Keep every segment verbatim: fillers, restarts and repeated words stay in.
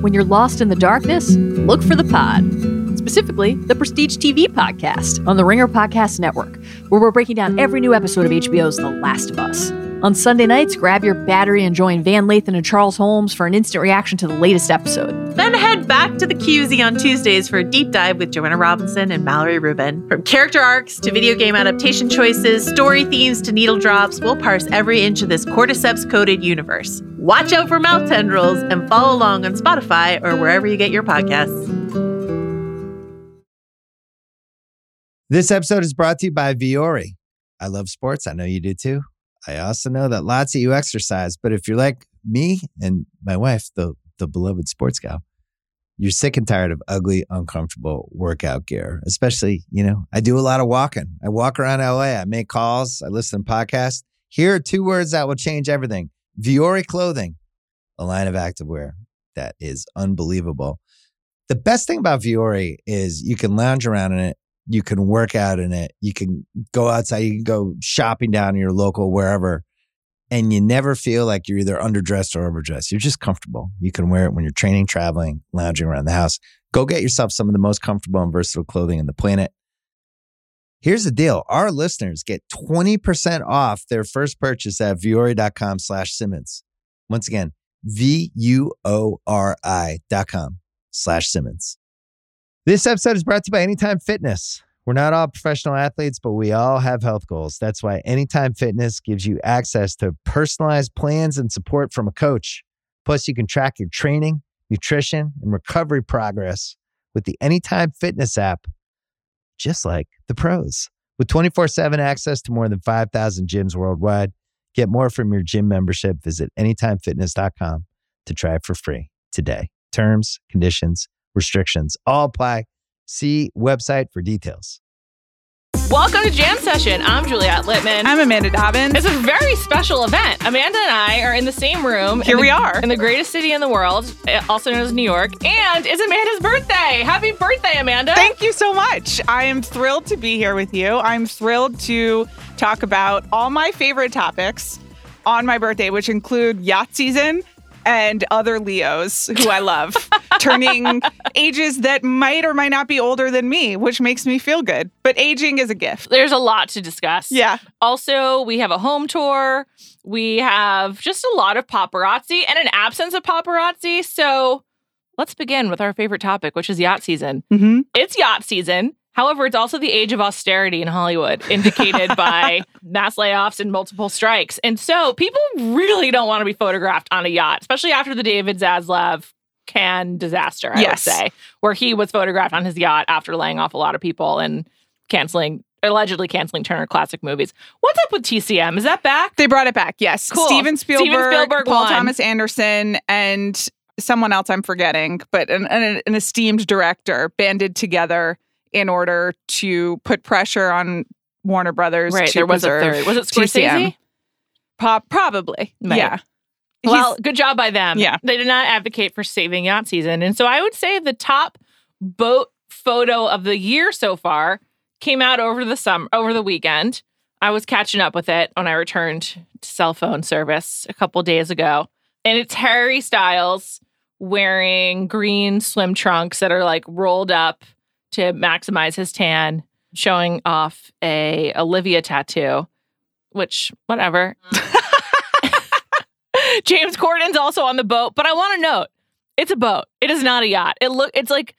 When you're lost in the darkness, look for the pod, specifically the Prestige T V podcast on the Ringer Podcast Network, where we're breaking down every new episode of H B O's The Last of Us. On Sunday nights, grab your battery and join Van Lathan and Charles Holmes for an instant reaction to the latest episode. Then head back to the Q Z on Tuesdays for a deep dive with Joanna Robinson and Mallory Rubin. From character arcs to video game adaptation choices, story themes to needle drops, we'll parse every inch of this cordyceps-coated universe. Watch out for mouth tendrils and follow along on Spotify or wherever you get your podcasts. This episode is brought to you by Vuori. I love sports. I know you do too. I also know that lots of you exercise, but if you're like me and my wife, the the beloved sports gal, you're sick and tired of ugly, uncomfortable workout gear. Especially, you know, I do a lot of walking. I walk around L A. I make calls. I listen to podcasts. Here are two words that will change everything. Vuori Clothing, a line of activewear that is unbelievable. The best thing about Vuori is you can lounge around in it. You can work out in it. You can go outside. You can go shopping down your local, wherever. And you never feel like you're either underdressed or overdressed. You're just comfortable. You can wear it when you're training, traveling, lounging around the house. Go get yourself some of the most comfortable and versatile clothing on the planet. Here's the deal. Our listeners get twenty percent off their first purchase at vuori.com slash Simmons. Once again, V-U-O-R-I dot com slash Simmons. This episode is brought to you by Anytime Fitness. We're not all professional athletes, but we all have health goals. That's why Anytime Fitness gives you access to personalized plans and support from a coach. Plus, you can track your training, nutrition, and recovery progress with the Anytime Fitness app, just like the pros. With twenty-four seven access to more than five thousand gyms worldwide, get more from your gym membership. Visit anytime fitness dot com to try it for free today. Terms, conditions, restrictions all apply. See website for details. Welcome to Jam Session. I'm Juliet Litman. I'm Amanda Dobbins. It's a very special event. Amanda and I are in the same room. Here the, we are. In the greatest city in the world, also known as New York. And it's Amanda's birthday. Happy birthday, Amanda. Thank you so much. I am thrilled to be here with you. I'm thrilled to talk about all my favorite topics on my birthday, which include yacht season and other Leos who I love, turning ages that might or might not be older than me, which makes me feel good. But aging is a gift. There's a lot to discuss. Yeah. Also, we have a home tour. We have just a lot of paparazzi and an absence of paparazzi. So let's begin with our favorite topic, which is yacht season. Mm-hmm. It's yacht season. However, it's also the age of austerity in Hollywood, indicated by mass layoffs and multiple strikes. And so people really don't want to be photographed on a yacht, especially after the David Zaslav Cannes disaster, I yes. would say, where he was photographed on his yacht after laying off a lot of people and canceling, allegedly canceling Turner Classic Movies. What's up with T C M? Is that back? They brought it back, yes. Cool. Steven Spielberg, Steven Spielberg Paul won. Thomas Anderson, and someone else I'm forgetting, but an, an, an esteemed director banded together in order to put pressure on Warner Brothers right, to there was preserve a third. Was it Scorsese? Pop, probably. Might. Yeah. Well, He's, good job by them. Yeah. They did not advocate for saving yacht season. And so I would say the top boat photo of the year so far came out over the summer, over the weekend. I was catching up with it when I returned to cell phone service a couple days ago. And it's Harry Styles wearing green swim trunks that are like rolled up to maximize his tan, showing off a Olivia tattoo, which, whatever. James Corden's also on the boat, but I want to note, it's a boat. It is not a yacht. It look, it's like,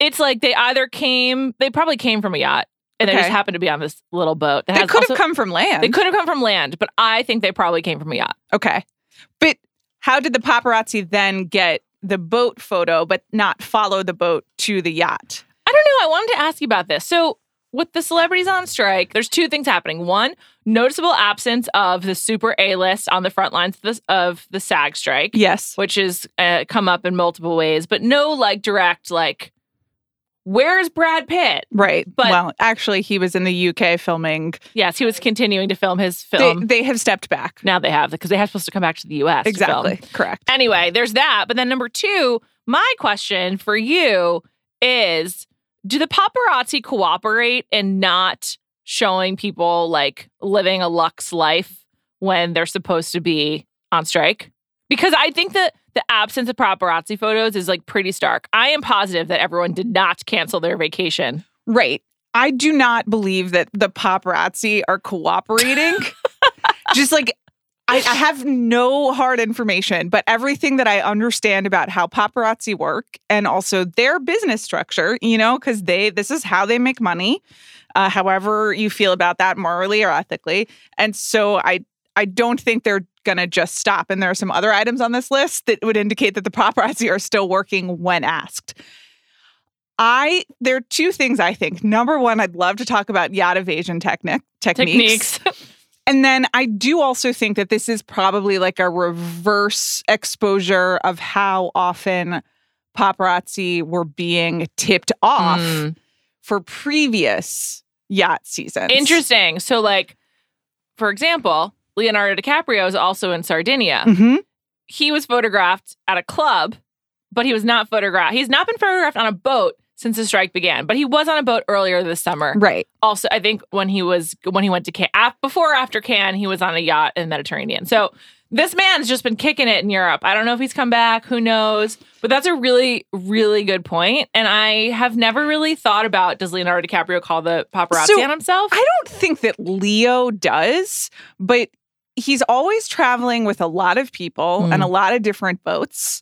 it's like they either came, they probably came from a yacht, and okay. they just happened to be on this little boat. That they could have come from land. They could have come from land, but I think they probably came from a yacht. Okay. But how did the paparazzi then get the boat photo, but not follow the boat to the yacht? I don't know. I wanted to ask you about this. So with the celebrities on strike, there's two things happening. One, noticeable absence of the super A-list on the front lines of the, of the SAG strike. Yes. Which has uh, come up in multiple ways, but no like direct like, where's Brad Pitt? Right. But well, actually, he was in the U K filming. Yes, he was continuing to film his film. They, they have stepped back. Now they have, because they have supposed to come back to the U S. Exactly. Correct. Anyway, there's that. But then number two, my question for you is, do the paparazzi cooperate in not showing people like living a luxe life when they're supposed to be on strike? Because I think that the absence of paparazzi photos is like pretty stark. I am positive that everyone did not cancel their vacation. Right. I do not believe that the paparazzi are cooperating. Just like, I, I have no hard information, but everything that I understand about how paparazzi work and also their business structure, you know, because they, this is how they make money, uh, however you feel about that morally or ethically. And so I, I don't think they're going to just stop. And there are some other items on this list that would indicate that the paparazzi are still working when asked. I, there are two things I think. Number one, I'd love to talk about yacht evasion technic, techniques. Techniques. And then I do also think that this is probably like a reverse exposure of how often paparazzi were being tipped off mm. for previous yacht seasons. Interesting. So like, for example, Leonardo DiCaprio is also in Sardinia. Mm-hmm. He was photographed at a club, but he was not photographed. He's not been photographed on a boat since the strike began, but he was on a boat earlier this summer. Right. Also, I think when he was when he went to Cannes, before or after Cannes, he was on a yacht in the Mediterranean. So this man's just been kicking it in Europe. I don't know if he's come back. Who knows? But that's a really, really good point. And I have never really thought about, does Leonardo DiCaprio call the paparazzi so, on himself? I don't think that Leo does, but he's always traveling with a lot of people mm. and a lot of different boats.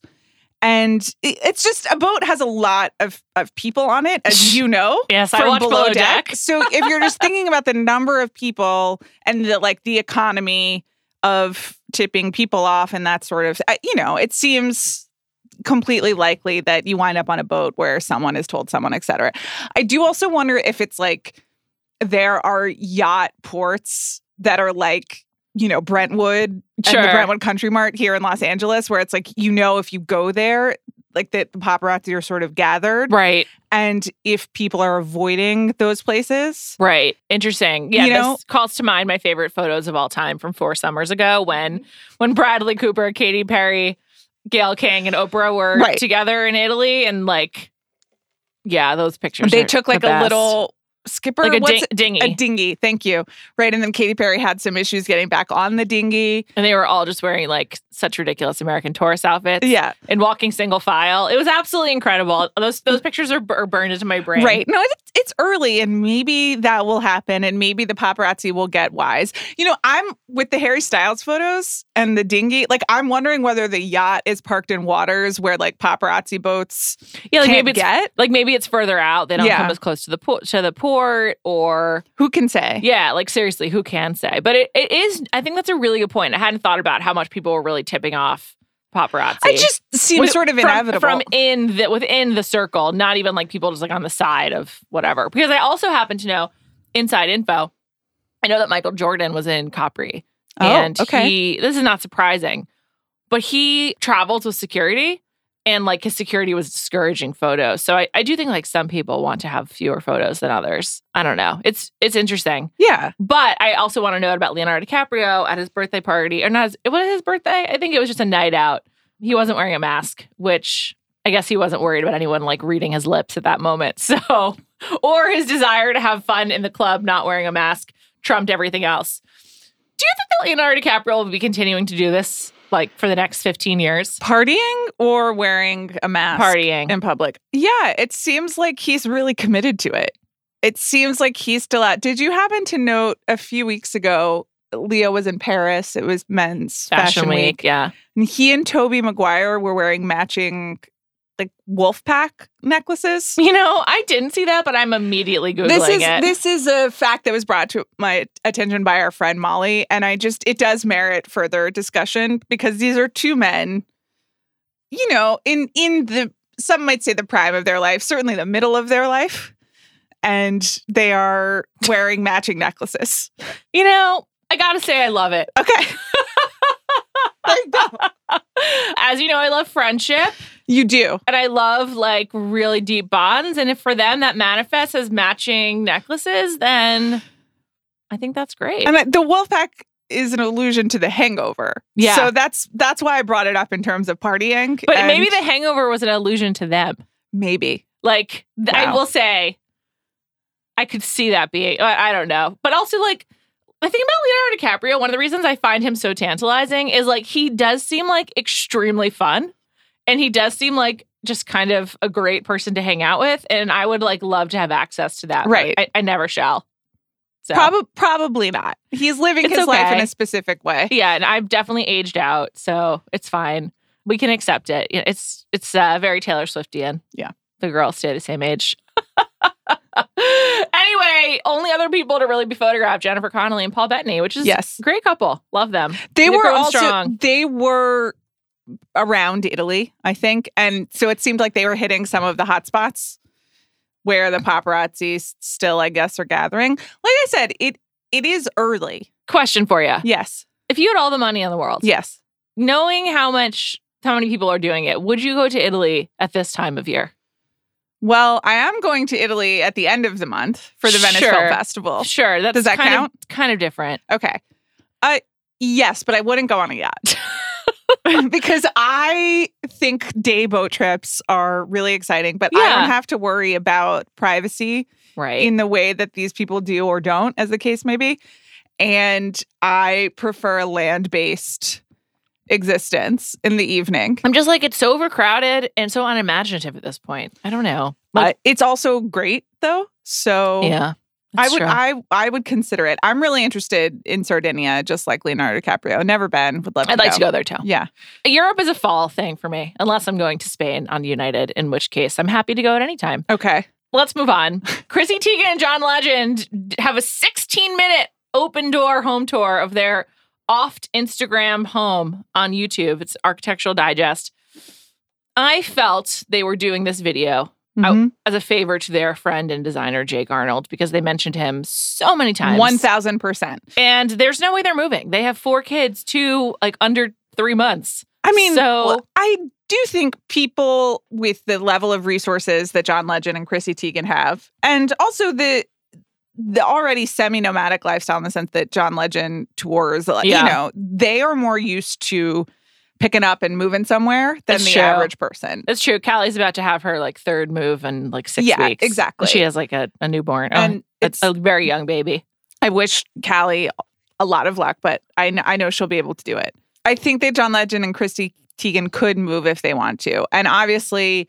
And it's just, a boat has a lot of, of people on it, as you know. Yes, I watch Below Deck. Deck. So if you're just thinking about the number of people and the, like the economy of tipping people off and that sort of, you know, it seems completely likely that you wind up on a boat where someone has told someone, et cetera. I do also wonder if it's like there are yacht ports that are like, you know, Brentwood sure. and the Brentwood Country Mart here in Los Angeles, where it's like, you know, if you go there, like that the paparazzi are sort of gathered. Right. And if people are avoiding those places. Right. Interesting. Yeah, you know, this calls to mind my favorite photos of all time from four summers ago when when Bradley Cooper, Katy Perry, Gayle King, and Oprah were right. together in Italy. And like, yeah, those pictures They took like the a little... Skipper, like a what's ding- dinghy. A dinghy, thank you. Right, and then Katy Perry had some issues getting back on the dinghy. And they were all just wearing, like, such ridiculous American tourist outfits. Yeah. And walking single file. It was absolutely incredible. Those those pictures are, b- are burned into my brain. Right. No, it's, it's early, and maybe that will happen, and maybe the paparazzi will get wise. You know, I'm, with the Harry Styles photos and the dinghy, like, I'm wondering whether the yacht is parked in waters where, like, paparazzi boats yeah, like, can't maybe get. It's, like, maybe it's further out. They don't yeah. come as close to the pool, to the pool. Or who can say? Yeah, like seriously, who can say? But it, it is, I think that's a really good point. I hadn't thought about how much people were really tipping off paparazzi. It just seems With, sort of from, inevitable. From in the, within the circle, not even like people just like on the side of whatever. Because I also happen to know, inside info, I know that Michael Jordan was in Capri. Oh, and okay. he, this is not surprising, but he travels with security. And, like, his security was discouraging photos. So I, I do think, like, some people want to have fewer photos than others. I don't know. It's it's interesting. Yeah. But I also want to know about Leonardo DiCaprio at his birthday party. Or not his, was it his birthday? I think it was just a night out. He wasn't wearing a mask, which I guess he wasn't worried about anyone, like, reading his lips at that moment. So, or his desire to have fun in the club not wearing a mask trumped everything else. Do you think that Leonardo DiCaprio will be continuing to do this? Like for the next fifteen years. Partying or wearing a mask? Partying. In public. Yeah, it seems like he's really committed to it. It seems like he's still out. Did you happen to note a few weeks ago, Leo was in Paris. It was men's fashion, fashion week. week. Yeah. And he and Tobey Maguire were wearing matching like wolf pack necklaces. You know, I didn't see that, but I'm immediately Googling this is, it. This is a fact that was brought to my attention by our friend Molly, and I just, it does merit further discussion because these are two men, you know, in, in the, some might say the prime of their life, certainly the middle of their life, and they are wearing matching necklaces. You know, I gotta say I love it. Okay. As you know, I love friendship. You do. And I love, like, really deep bonds. And if for them that manifests as matching necklaces, then I think that's great. And the Wolfpack is an allusion to The Hangover. Yeah. So that's that's why I brought it up in terms of partying. But maybe The Hangover was an allusion to them. Maybe. Like, wow. I will say, I could see that being, I don't know. But also, like, the thing about Leonardo DiCaprio, one of the reasons I find him so tantalizing is, like, he does seem, like, extremely fun. And he does seem like just kind of a great person to hang out with. And I would like love to have access to that. Right. I, I never shall. So. Probably, probably not. He's living it's his okay. life in a specific way. Yeah. And I've definitely aged out. So it's fine. We can accept it. It's it's uh, very Taylor Swiftian. Yeah. The girls stay the same age. Anyway, only other people to really be photographed, Jennifer Connelly and Paul Bettany, which is yes. a great couple. Love them. They They're were also, strong. They were around Italy, I think. And so it seemed like they were hitting some of the hot spots where the paparazzi still, I guess, are gathering. Like I said, it it is early. Question for you. Yes. If you had all the money in the world. Yes. Knowing how much, how many people are doing it, would you go to Italy at this time of year? Well, I am going to Italy at the end of the month for the Venice sure. Film Festival. Sure. That's Does that kind count? Of, kind of different. Okay. Uh, yes, but I wouldn't go on a yacht. Because I think day boat trips are really exciting, but yeah. I don't have to worry about privacy right. in the way that these people do or don't, as the case may be. And I prefer a land-based existence in the evening. I'm just like, it's so overcrowded and so unimaginative at this point. I don't know. Like, uh, it's also great, though. So yeah, I would true. I I would consider it. I'm really interested in Sardinia, just like Leonardo DiCaprio. Never been. Would love to I'd go. like to go there, too. Yeah. Europe is a fall thing for me, unless I'm going to Spain on United, in which case I'm happy to go at any time. Okay. Let's move on. Chrissy Teigen and John Legend have a sixteen-minute open-door home tour of their oft Instagram home on YouTube. It's Architectural Digest. I felt they were doing this video mm-hmm. I, as a favor to their friend and designer, Jake Arnold, because they mentioned him so many times. one thousand percent. And there's no way they're moving. They have four kids, two, like, under three months. I mean, so I do think people with the level of resources that John Legend and Chrissy Teigen have, and also the the already semi-nomadic lifestyle in the sense that John Legend tours, yeah. you know, they are more used to picking up and moving somewhere than it's the true. average person. It's true. Callie's about to have her, like, third move in, like, six yeah, weeks. Yeah, exactly. She has, like, a, a newborn. And oh, it's a very young baby. I wish Callie a lot of luck, but I, kn- I know she'll be able to do it. I think that John Legend and Chrissy Teigen could move if they want to. And obviously,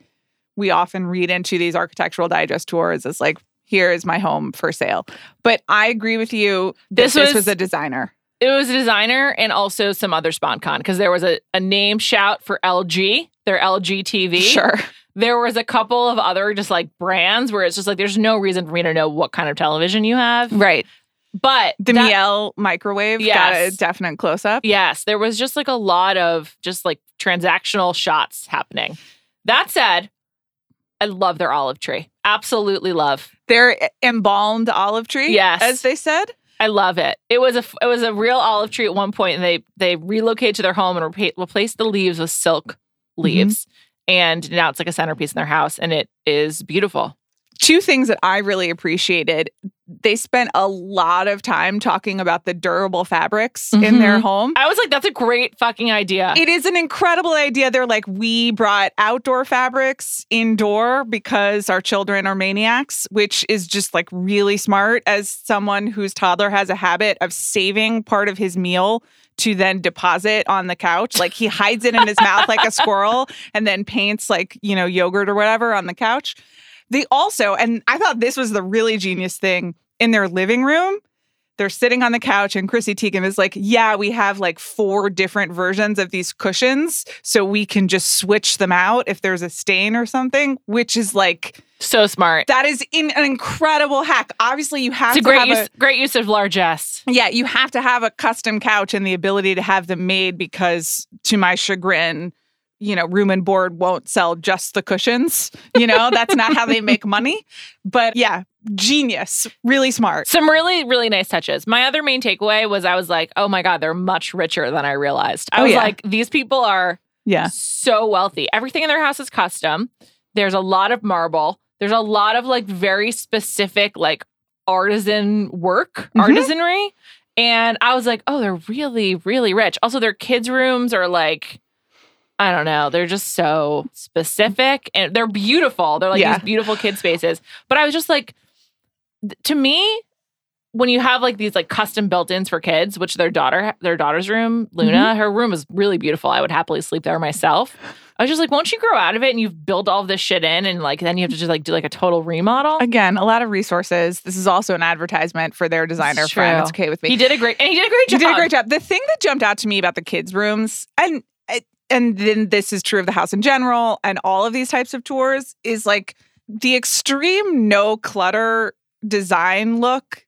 we often read into these Architectural Digest tours as, like, here is my home for sale. But I agree with you. This, this, was, this was a designer. It was a designer and also some other SponCon, because there was a, a name shout for L G, their L G T V. Sure. There was a couple of other just like brands where it's just like, there's no reason for me to know what kind of television you have. Right. But the that, Miele microwave yes. got a definite close up. Yes. There was just like a lot of just like transactional shots happening. That said, I love their olive tree. Absolutely love. Their embalmed olive tree, yes. as they said. I love it. It was a it was a real olive tree at one point, and they they relocated to their home and re- replaced the leaves with silk leaves. Mm-hmm. And now it's like a centerpiece in their house, and it is beautiful. Two things that I really appreciated. They spent a lot of time talking about the durable fabrics mm-hmm. in their home. I was like, that's a great fucking idea. It is an incredible idea. They're like, we brought outdoor fabrics indoor because our children are maniacs, which is just like really smart as someone whose toddler has a habit of saving part of his meal to then deposit on the couch. Like he hides it in his mouth like a squirrel and then paints like, you know, yogurt or whatever on the couch. They also, and I thought this was the really genius thing, in their living room, they're sitting on the couch and Chrissy Teigen is like, yeah, we have like four different versions of these cushions so we can just switch them out if there's a stain or something, which is like... So smart. That is in, an incredible hack. Obviously, you have it's to a have use, a... great use of largesse. Yeah, you have to have a custom couch and the ability to have them made because, to my chagrin... you know, Room and Board won't sell just the cushions. You know, that's not how they make money. But yeah, genius. Really smart. Some really, really nice touches. My other main takeaway was I was like, oh my God, they're much richer than I realized. I oh, was yeah. like, these people are yeah. so wealthy. Everything in their house is custom. There's a lot of marble. There's a lot of like very specific like artisan work, mm-hmm. artisanry. And I was like, oh, they're really, really rich. Also, their kids' rooms are like... I don't know. They're just so specific and they're beautiful. They're like yeah. these beautiful kid spaces. But I was just like, th- to me, when you have like these like custom built-ins for kids, which their daughter, their daughter's room, Luna, mm-hmm. her room is really beautiful. I would happily sleep there myself. I was just like, won't you grow out of it? And you've built all this shit in, and like then you have to just like do like a total remodel. Again, a lot of resources. This is also an advertisement for their designer friend. It's okay with me. He did a great, and he did a great job. He did a great job. The thing that jumped out to me about the kids' rooms, and and then this is true of the house in general, and all of these types of tours, is like the extreme no clutter design look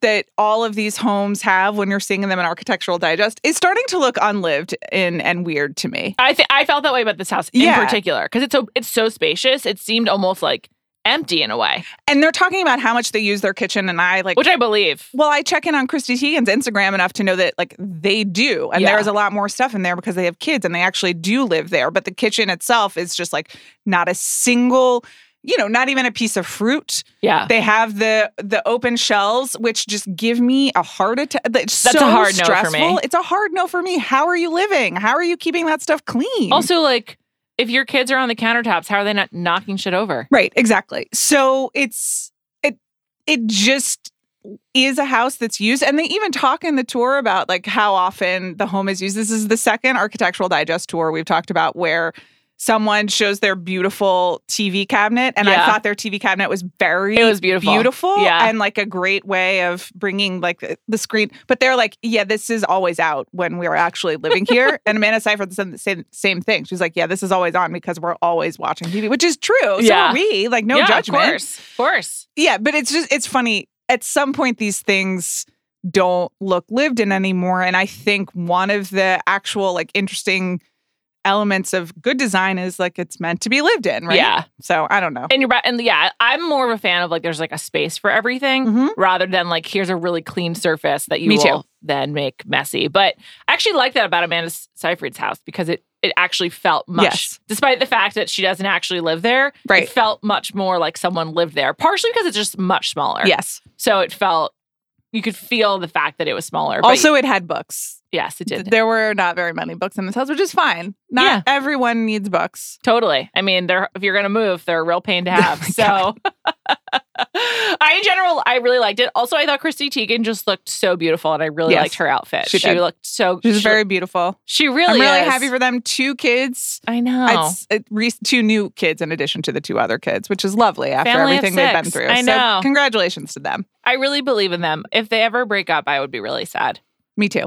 that all of these homes have when you're seeing them in Architectural Digest is starting to look unlived in and weird to me. I th- I felt that way about this house in yeah. particular because it's so it's so spacious. It seemed almost like empty in a way. And they're talking about how much they use their kitchen, and I like which I believe. Well, I check in on Chrissy Teigen's Instagram enough to know that like they do, and yeah. there is a lot more stuff in there because they have kids and they actually do live there. But the kitchen itself is just like not a single. You know, not even a piece of fruit. Yeah. They have the the open shelves, which just give me a heart attack. That's a hard no for me. It's a hard no for me. How are you living? How are you keeping that stuff clean? Also, like, if your kids are on the countertops, how are they not knocking shit over? Right, exactly. So it's, it, it just is a house that's used. And they even talk in the tour about, like, how often the home is used. This is the second Architectural Digest tour we've talked about where someone shows their beautiful T V cabinet, and yeah. I thought their T V cabinet was very it was beautiful, beautiful yeah. and like a great way of bringing like the screen. But they're like, yeah, this is always out when we're actually living here. And Amanda Seyfried said the same, same thing. She's like, yeah, this is always on because we're always watching T V, which is true. Yeah. So are we. Like, no yeah, judgment. Of course. Of course. Yeah, but it's just, it's funny. At some point, these things don't look lived in anymore. And I think one of the actual like interesting elements of good design is like it's meant to be lived in, right? Yeah. So I don't know. And you're right. And yeah, I'm more of a fan of like there's like a space for everything mm-hmm. rather than like here's a really clean surface that you Me will too. then make messy. But I actually like that about Amanda Seyfried's house because it it actually felt much, yes. despite the fact that she doesn't actually live there, right. it felt much more like someone lived there, partially because it's just much smaller. Yes. So it felt, you could feel the fact that it was smaller. Also, but it had books. Yes, it did. There were not very many books in this house, which is fine. Not yeah. everyone needs books. Totally. I mean, they're if you're going to move, they're a real pain to have. Oh so I, in general, I really liked it. Also, I thought Chrissy Teigen just looked so beautiful, and I really yes. liked her outfit. She, she looked so... She's she, very beautiful. She really I'm really is. happy for them. Two kids. I know. It's, it, re, two new kids in addition to the two other kids, which is lovely after Family everything they've been through. I know. So congratulations to them. I really believe in them. If they ever break up, I would be really sad. Me too.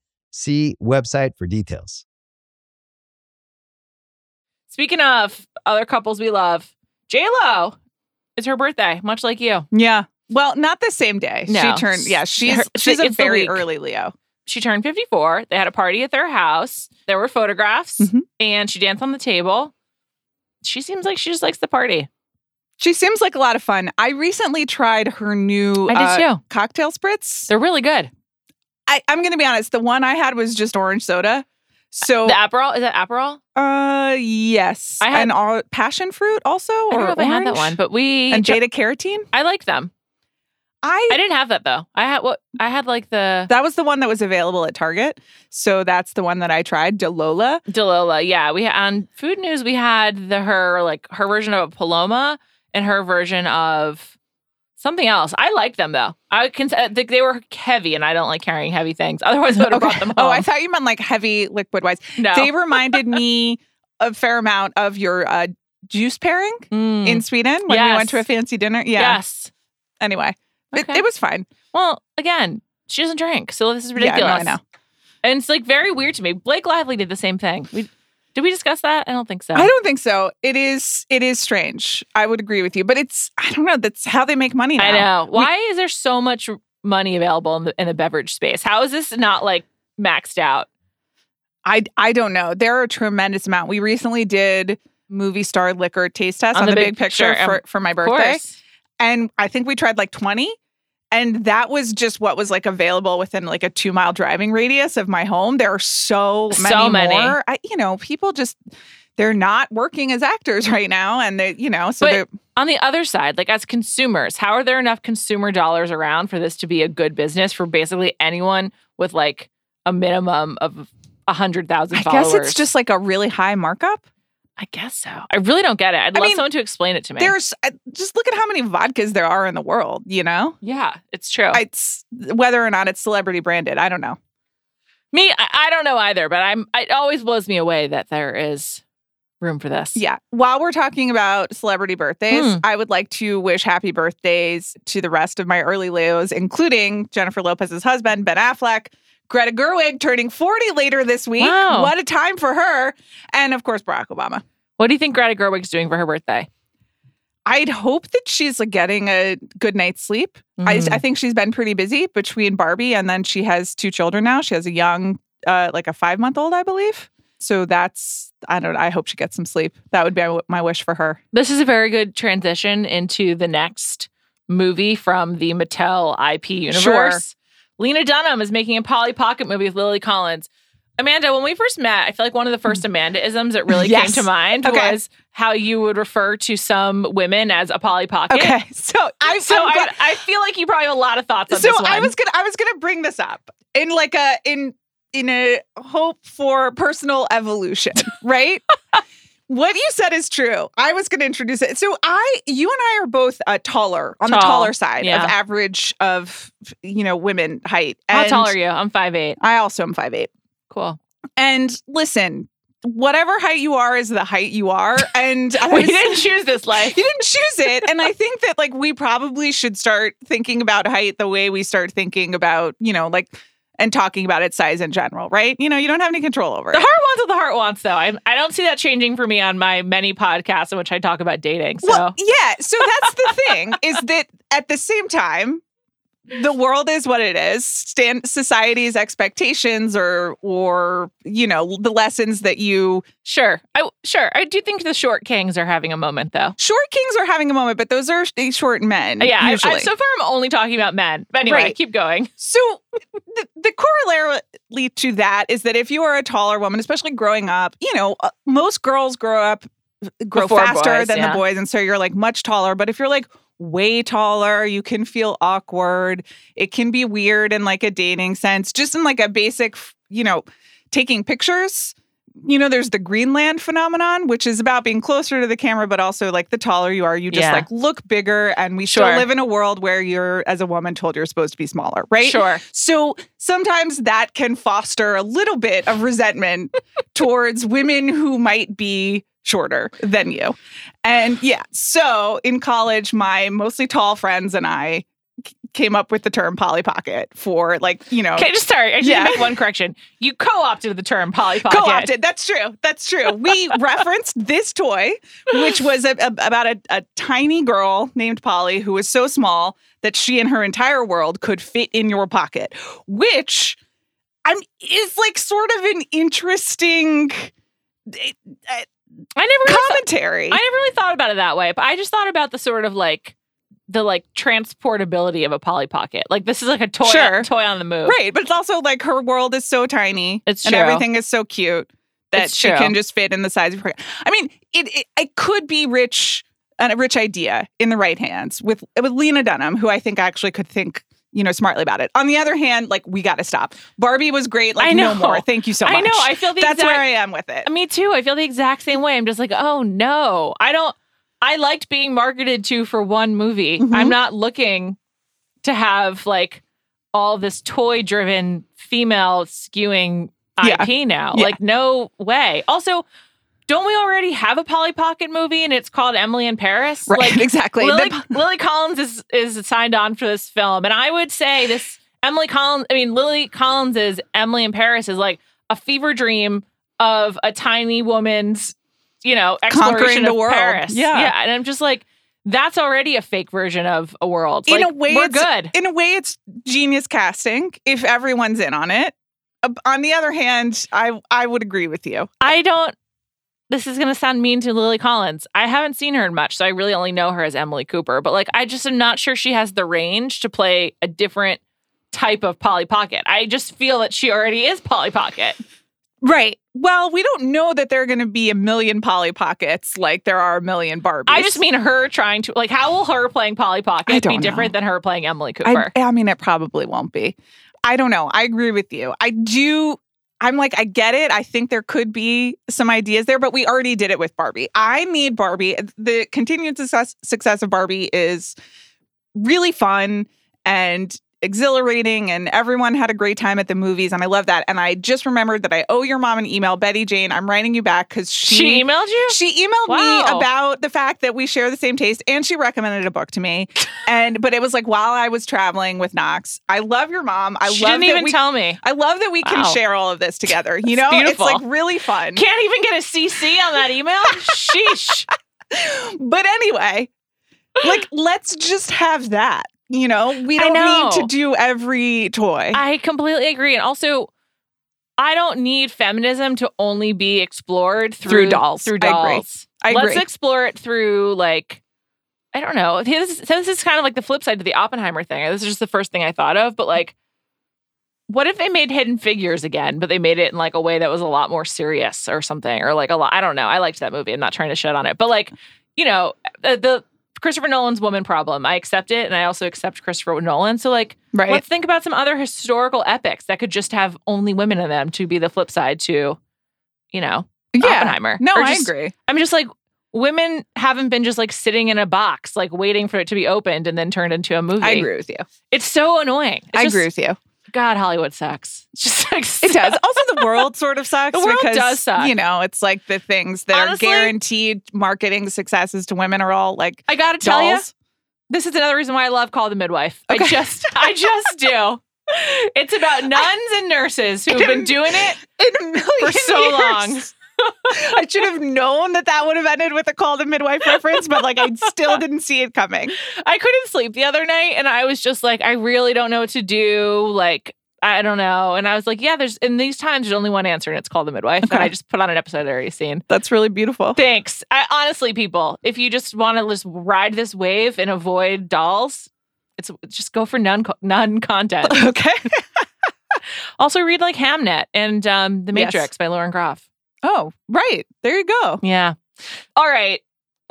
See website for details. Speaking of other couples we love, J-Lo, it's her birthday, much like you. Yeah. Well, not the same day. No. She turned, yeah, she's her, she's a very early Leo. She turned fifty-four. They had a party at their house. There were photographs, mm-hmm. and she danced on the table. she seems like she just likes the party. She seems like a lot of fun. I recently tried her new I did uh, too. cocktail spritz. They're really good. I, I'm going to be honest. The one I had was just orange soda. So the Aperol? Is that Aperol? Uh, yes. I had, and all, passion fruit also? Or I don't know if orange? I had that one, but we... And beta carotene? I like them. I I didn't have that, though. I had what I had like the... That was the one that was available at Target. So that's the one that I tried, Delola. Delola, yeah. We on Food News, we had the her, like, her version of a Paloma and her version of something else. I like them, though. I can think they were heavy, and I don't like carrying heavy things. Otherwise, I would have okay. brought them home. Oh, I thought you meant, like, heavy liquid-wise. No. They reminded me a fair amount of your uh, juice pairing mm. in Sweden when yes. we went to a fancy dinner. Yeah. Yes. Anyway. Okay. It, it was fine. Well, again, she doesn't drink, so this is ridiculous. Yeah, I know, I know. And it's like very weird to me. Blake Lively did the same thing. We, did we discuss that? I don't think so. I don't think so. It is it is strange. I would agree with you, but it's I don't know. That's how they make money now. I know. Why we, is there so much money available in the, in the beverage space? How is this not like maxed out? I I don't know. There are a tremendous amount. We recently did movie star liquor taste test on, on the, the big, big picture sure, for, um, for my birthday, and I think we tried like twenty. And that was just what was, like, available within, like, a two-mile driving radius of my home. There are so many so many. more. I, you know, people just, they're not working as actors right now. And, they, you know, so they're... On the other side, like, as consumers, how are there enough consumer dollars around for this to be a good business for basically anyone with, like, a minimum of one hundred thousand followers? I guess it's just, like, a really high markup. I guess so. I really don't get it. I'd I love mean, someone to explain it to me. There's just look at how many vodkas there are in the world, you know? Yeah, it's true. It's whether or not it's celebrity branded, I don't know. Me, I, I don't know either, but I'm it always blows me away that there is room for this. Yeah. While we're talking about celebrity birthdays, mm. I would like to wish happy birthdays to the rest of my early Leos, including Jennifer Lopez's husband, Ben Affleck. Greta Gerwig turning forty later this week. Wow. What a time for her. And, of course, Barack Obama. What do you think Greta Gerwig's doing for her birthday? I'd hope that she's like, getting a good night's sleep. Mm. I, I think she's been pretty busy between Barbie, and then she has two children now. She has a young, uh, like a five-month-old, I believe. So that's, I don't know, I hope she gets some sleep. That would be my wish for her. This is a very good transition into the next movie from the Mattel I P universe. Sure. Lena Dunham is making a Polly Pocket movie with Lily Collins. Amanda, when we first met, I feel like one of the first Amanda-isms that really yes. came to mind okay. was how you would refer to some women as a Polly Pocket. Okay, so I so I, I feel like you probably have a lot of thoughts on so this one. So I was gonna I was gonna bring this up in like a in in a hope for personal evolution, right? What you said is true. I was going to introduce it. So I, you and I are both uh, taller, on Tall. the taller side yeah. of average of, you know, women height. And how tall are you? I'm five eight. I also am five eight. Cool. And listen, whatever height you are is the height you are. And I was, you didn't choose this life. You didn't choose it. And I think that, like, we probably should start thinking about height the way we start thinking about, you know, like... and talking about its size in general, right? You know, you don't have any control over it. The heart wants what the heart wants, though. I I don't see that changing for me on my many podcasts in which I talk about dating. So well, yeah, so that's the thing, is that at the same time, the world is what it is. Stand, society's expectations or, or you know, the lessons that you... Sure. I, sure. I do think the short kings are having a moment, though. Short kings are having a moment, but those are short men, yeah, usually. I, I, so far, I'm only talking about men. But anyway, right. keep going. So the, the corollary to that is that if you are a taller woman, especially growing up, you know, most girls grow up, grow Before faster boys, than yeah. the boys. And so you're, like, much taller. But if you're, like... way taller, you can feel awkward. It can be weird in like a dating sense, just in like a basic, you know, taking pictures. You know, there's the Greenland phenomenon, which is about being closer to the camera, but also like the taller you are, you just yeah. like look bigger. And we sure. still live in a world where you're, as a woman, told you're supposed to be smaller, right? Sure. So sometimes that can foster a little bit of resentment towards women who might be shorter than you. And yeah, so in college, my mostly tall friends and I c- came up with the term Polly Pocket for like, you know. Okay, just sorry. I should yeah. make one correction. You co-opted the term Polly Pocket. Co-opted. That's true. That's true. We referenced this toy, which was a, a, about a, a tiny girl named Polly who was so small that she and her entire world could fit in your pocket, which I'm, is like sort of an interesting... It, it, I never really commentary. Thought, I never really thought about it that way, but I just thought about the sort of like the like transportability of a Polly Pocket. Like this is like a toy, sure. a toy on the move, right? But it's also like her world is so tiny, it's and true. Everything is so cute that it's she true. Can just fit in the size of her. I mean, it it, it could be rich and a rich idea in the right hands with with Lena Dunham, who I think actually could think. You know, smartly about it. On the other hand, like, we got to stop. Barbie was great. Like, no more. Thank you so much. I know. I feel the exact... That's where I am with it. Me too. I feel the exact same way. I'm just like, oh, no. I don't... I liked being marketed to for one movie. Mm-hmm. I'm not looking to have, like, all this toy-driven, female-skewing I P yeah. now. Yeah. Like, no way. Also... Don't we already have a Polly Pocket movie and it's called Emily in Paris? Right, like, exactly. Lily, po- Lily Collins is, is signed on for this film. And I would say this Emily Collins, I mean, Lily Collins's Emily in Paris is like a fever dream of a tiny woman's, you know, exploration Conquering the of world. Paris. Yeah. yeah. And I'm just like, that's already a fake version of a world. Like, in a way, we're it's, good. In a way, it's genius casting if everyone's in on it. Uh, on the other hand, I I would agree with you. I don't. This is going to sound mean to Lily Collins. I haven't seen her in much, so I really only know her as Emily Cooper. But, like, I just am not sure she has the range to play a different type of Polly Pocket. I just feel that she already is Polly Pocket. Right. Well, we don't know that there are going to be a million Polly Pockets like there are a million Barbies. I just mean her trying to... Like, how will her playing Polly Pocket be different know. Than her playing Emily Cooper? I, I mean, it probably won't be. I don't know. I agree with you. I do... I'm like, I get it. I think there could be some ideas there, but we already did it with Barbie. I need Barbie. The continued success, success of Barbie is really fun and exhilarating, and everyone had a great time at the movies, and I love that. And I just remembered that I owe your mom an email. Betty Jane, I'm writing you back because she... She emailed you? She emailed wow. me about the fact that we share the same taste, and she recommended a book to me. And but it was like while I was traveling with Knox. I love your mom. I she love didn't that even we, tell me. I love that we can wow. share all of this together. You know, beautiful. It's like really fun. Can't even get a C C on that email. Sheesh. But anyway, like let's just have that. You know, we don't know. Need to do every toy. I completely agree, and also, I don't need feminism to only be explored through, through dolls. Through dolls, I agree. I let's agree. Explore it through like. I don't know. This, this is kind of like the flip side to the Oppenheimer thing. This is just the first thing I thought of. But like, what if they made Hidden Figures again, but they made it in like a way that was a lot more serious or something, or like a lot. I don't know. I liked that movie. I'm not trying to shit on it, but like, you know, the, the Christopher Nolan's woman problem. I accept it, and I also accept Christopher Nolan. So like, right. let's think about some other historical epics that could just have only women in them to be the flip side to, you know, yeah. Oppenheimer. No, or I just, agree. I'm just like. Women haven't been just, like, sitting in a box, like, waiting for it to be opened and then turned into a movie. I agree with you. It's so annoying. It's I just, agree with you. God, Hollywood sucks. It's just like so. It does. Also, the world sort of sucks. The world because, does suck. You know, it's, like, the things that honestly, are guaranteed marketing successes to women are all, like, I gotta tell dolls. You, this is another reason why I love Call the Midwife. Okay. I just, I just do. It's about nuns I, and nurses who've been a, doing it in a million for so years. Long. I should have known that that would have ended with a Call the Midwife reference, but like I still didn't see it coming. I couldn't sleep the other night, and I was just like, I really don't know what to do. Like, I don't know. And I was like, yeah, there's in these times, there's only one answer, and it's Call the Midwife. Okay. And I just put on an episode I'd already seen. That's really beautiful. Thanks. I, honestly, people, if you just want to just ride this wave and avoid dolls, it's just go for non non content. Okay. Also, read like Hamnet and um, The Matrix yes. by Lauren Groff. Oh, right. There you go. Yeah. All right.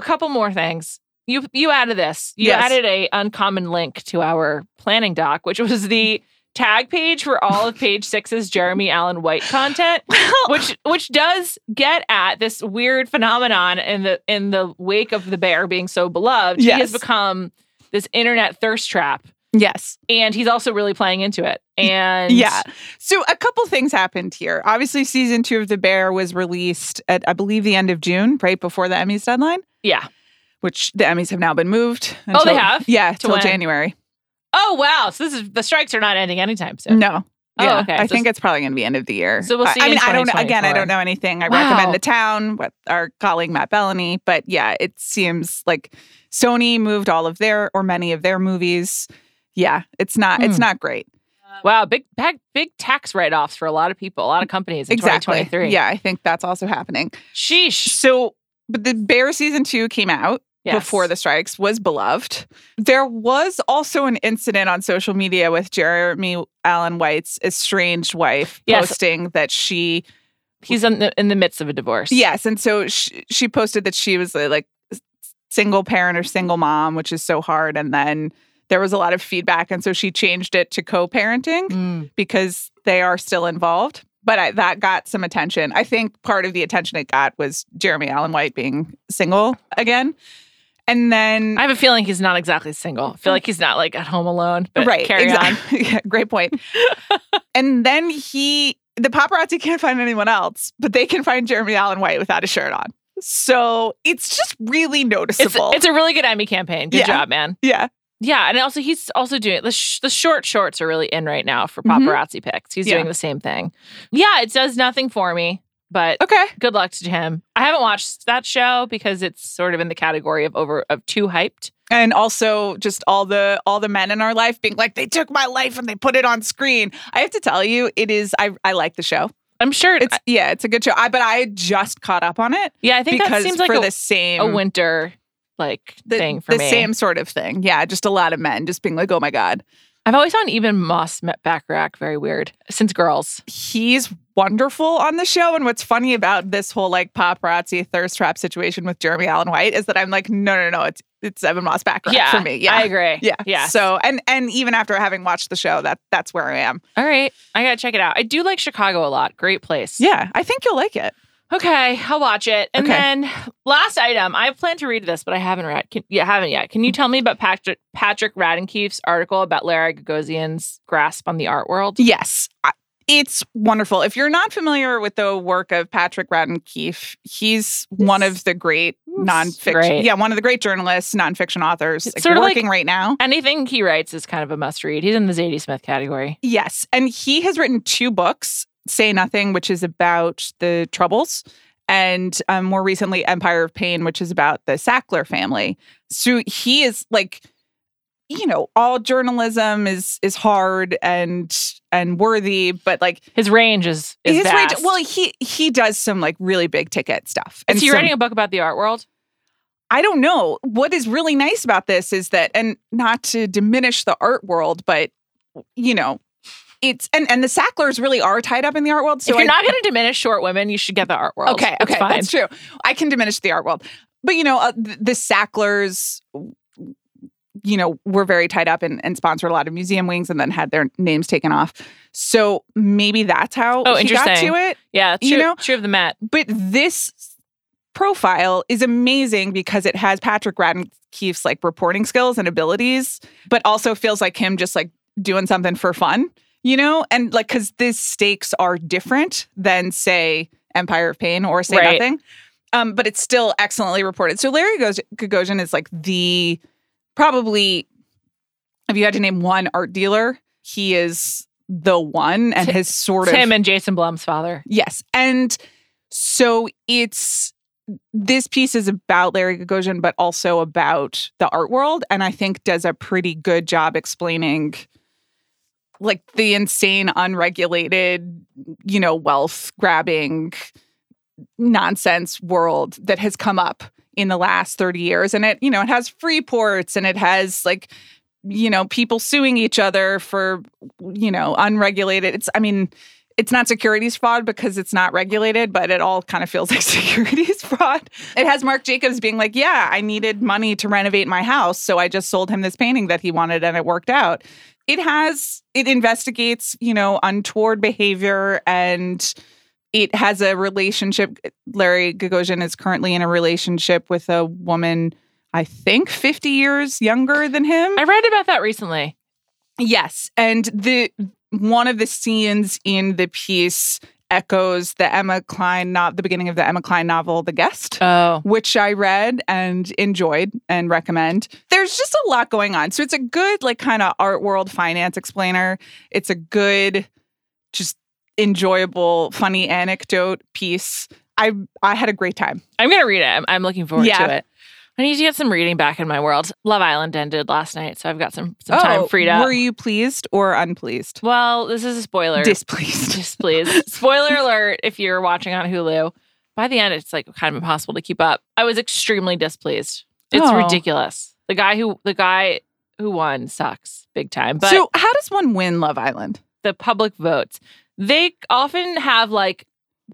A couple more things. You you added this. You yes. added a uncommon link to our planning doc, which was the tag page for all of Page Six's Jeremy Allen White content, well, which which does get at this weird phenomenon in the in the wake of The Bear being so beloved. Yes. He has become this internet thirst trap. Yes. And he's also really playing into it. And yeah. So a couple things happened here. Obviously, season two of The Bear was released at, I believe, the end of June, right before the Emmys deadline. Yeah. Which the Emmys have now been moved. Until, oh, they have? Yeah, till January. Oh, wow. So this is the strikes are not ending anytime soon. No. Yeah. Oh, okay. I so think it's probably going to be end of the year. So we'll see. I mean, I don't know. Again, I don't know anything. I wow. recommend The Town with our colleague Matt Bellany. But yeah, it seems like Sony moved all of their or many of their movies. Yeah, it's not. It's not great. Wow, big big tax write-offs for a lot of people, a lot of companies in exactly. twenty twenty-three. Yeah, I think that's also happening. Sheesh. So, but The Bear season two came out yes. before the strikes, was beloved. There was also an incident on social media with Jeremy Allen White's estranged wife yes. posting that she... He's in the, in the midst of a divorce. Yes, and so she, she posted that she was like single parent or single mom, which is so hard, and then... There was a lot of feedback, and so she changed it to co-parenting mm. because they are still involved. But I, that got some attention. I think part of the attention it got was Jeremy Allen White being single again. And then... I have a feeling he's not exactly single. I feel like he's not, like, at home alone, but right, carry exactly. on. Yeah, great point. And then he... The paparazzi can't find anyone else, but they can find Jeremy Allen White without a shirt on. So it's just really noticeable. It's, it's a really good Emmy campaign. Good yeah. job, man. Yeah. Yeah, and also he's also doing the sh- the short shorts are really in right now for paparazzi mm-hmm. pics. He's yeah. doing the same thing. Yeah, it does nothing for me, but okay. good luck to him. I haven't watched that show because it's sort of in the category of over of too hyped, and also just all the all the men in our life being like, they took my life and they put it on screen. I have to tell you, it is I I like the show. I'm sure it's I, yeah, it's a good show. I but I just caught up on it. Yeah, I think that seems like for a, the same a winter. Like the, thing for the me. The same sort of thing. Yeah, just a lot of men just being like, oh my God. I've always found Ebon Moss-Bachrach very weird since Girls. He's wonderful on the show. And what's funny about this whole like paparazzi thirst trap situation with Jeremy Allen White is that I'm like, no, no, no, it's it's Ebon Moss-Bachrach yeah, for me. Yeah, I agree. Yeah. yeah. So and and even after having watched the show, that that's where I am. All right. I gotta check it out. I do like Chicago a lot. Great place. Yeah, I think you'll like it. Okay, I'll watch it. And okay. then last item, I plan to read this, but I haven't read. Can, yeah, haven't yet. Can you tell me about Patrick Patrick Radenkef's article about Lara Gagosian's grasp on the art world? Yes, it's wonderful. If you're not familiar with the work of Patrick Radenkef, he's it's, one of the great nonfiction, great. yeah, one of the great journalists, nonfiction authors like, sort of working like right now. Anything he writes is kind of a must read. He's in the Zadie Smith category. Yes, and he has written two books. Say Nothing, which is about the Troubles, and um, more recently, Empire of Pain, which is about the Sackler family. So he is like, you know, all journalism is is hard and and worthy, but like his range is, is his vast. Range. Well, he he does some like really big ticket stuff. And is he some, writing a book about the art world? I don't know. What is really nice about this is that, and not to diminish the art world, but you know. It's and, and the Sacklers really are tied up in the art world. So if you're I, not going to diminish short women, you should get the art world. Okay, okay, that's, that's true. I can diminish the art world, but you know uh, the, the Sacklers, you know, were very tied up and, and sponsored a lot of museum wings, and then had their names taken off. So maybe that's how oh, he got to it. Yeah, true, you know, true of the Met. But this profile is amazing because it has Patrick Radenkef's like reporting skills and abilities, but also feels like him just like doing something for fun. You know, and like, because these stakes are different than, say, Empire of Pain or Say right. Nothing, um, but it's still excellently reported. So Larry Gagosian is like the, probably, if you had to name one art dealer, he is the one and his sort of... Him and Jason Blum's father. Yes. And so it's, this piece is about Larry Gagosian, but also about the art world, and I think does a pretty good job explaining... like the insane, unregulated, you know, wealth-grabbing nonsense world that has come up in the last thirty years. And it, you know, it has free ports and it has like, you know, people suing each other for, you know, unregulated. It's, I mean, it's not securities fraud because it's not regulated, but it all kind of feels like securities fraud. It has Marc Jacobs being like, yeah, I needed money to renovate my house, so I just sold him this painting that he wanted and it worked out. It has, it investigates, you know, untoward behavior, and it has a relationship. Larry Gagosian is currently in a relationship with a woman, I think, fifty years younger than him. I read about that recently. Yes. And the one of the scenes in the piece echoes the Emma Klein, no- the beginning of the Emma Klein novel, The Guest, oh. which I read and enjoyed and recommend. There's just a lot going on. So it's a good, like, kind of art world finance explainer. It's a good, just enjoyable, funny anecdote piece. I I had a great time. I'm going to read it. I'm, I'm looking forward yeah. to it. I need to get some reading back in my world. Love Island ended last night, so I've got some, some oh, time freed up. Were you pleased or unpleased? Well, this is a spoiler. Displeased. Displeased. Spoiler alert if you're watching on Hulu. By the end, it's like kind of impossible to keep up. I was extremely displeased. It's oh. ridiculous. The guy who the guy who won sucks big time. But so how does one win Love Island? The public votes. They often have like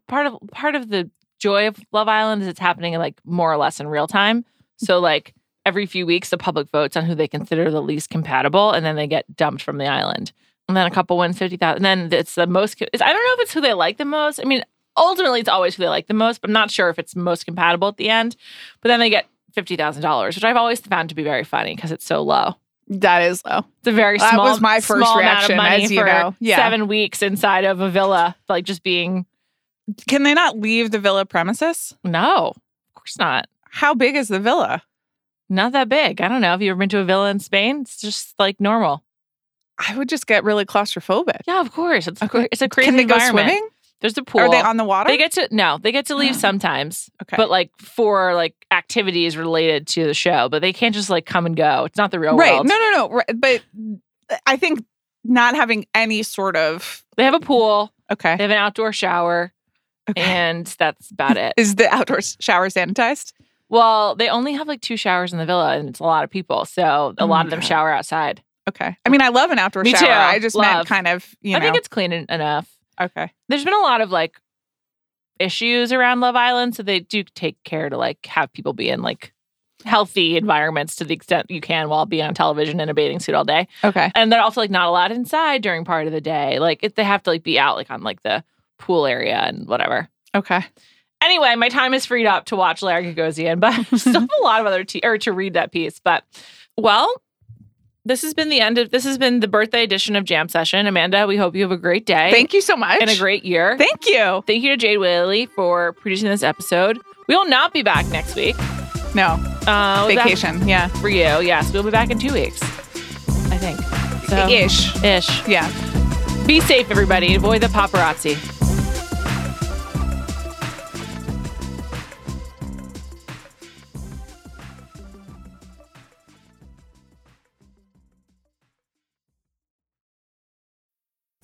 part of part of the joy of Love Island is it's happening like more or less in real time. So like every few weeks, the public votes on who they consider the least compatible, and then they get dumped from the island. And then a couple wins fifty thousand. And then it's the most, it's, I don't know if it's who they like the most. I mean, ultimately, it's always who they like the most, but I'm not sure if it's most compatible at the end. But then they get fifty thousand dollars, which I've always found to be very funny because it's so low. That is low. It's a very small, that was my first small reaction, amount of money as you for know. Yeah. seven weeks inside of a villa, like just being. Can they not leave the villa premises? No, of course not. How big is the villa? Not that big. I don't know. Have you ever been to a villa in Spain? It's just like normal. I would just get really claustrophobic. Yeah, of course. It's okay. It's a crazy environment. Can they environment. go swimming? There's a pool. Are they on the water? They get to no. They get to leave sometimes. Okay, but like for like activities related to the show, but they can't just like come and go. It's not the real right. world. Right? No, no, no. Right. But I think not having any sort of they have a pool. Okay, they have an outdoor shower, okay. and that's about it. Is the outdoor shower sanitized? Well, they only have like two showers in the villa, and it's a lot of people, so a lot of them shower outside. Okay. I mean, I love an outdoor Me shower. Too. I just love. meant kind of, you know. I think it's clean enough. Okay. There's been a lot of like issues around Love Island, so they do take care to like have people be in like healthy environments to the extent you can while being on television in a bathing suit all day. Okay. And they're also like not allowed inside during part of the day. Like it, they have to like be out like on like the pool area and whatever. Okay. Anyway, my time is freed up to watch Larry Gagosian, but I still have a lot of other te- or to read that piece. But well, this has been the end of this has been the birthday edition of Jam Session. Amanda, we hope you have a great day. Thank you so much. And a great year. Thank you. Thank you to Jade Whaley for producing this episode. We will not be back next week. No. Uh, Vacation. Yeah. For you, yes. We'll be back in two weeks. I think. So, ish. Ish. Yeah. Be safe, everybody. Avoid the paparazzi.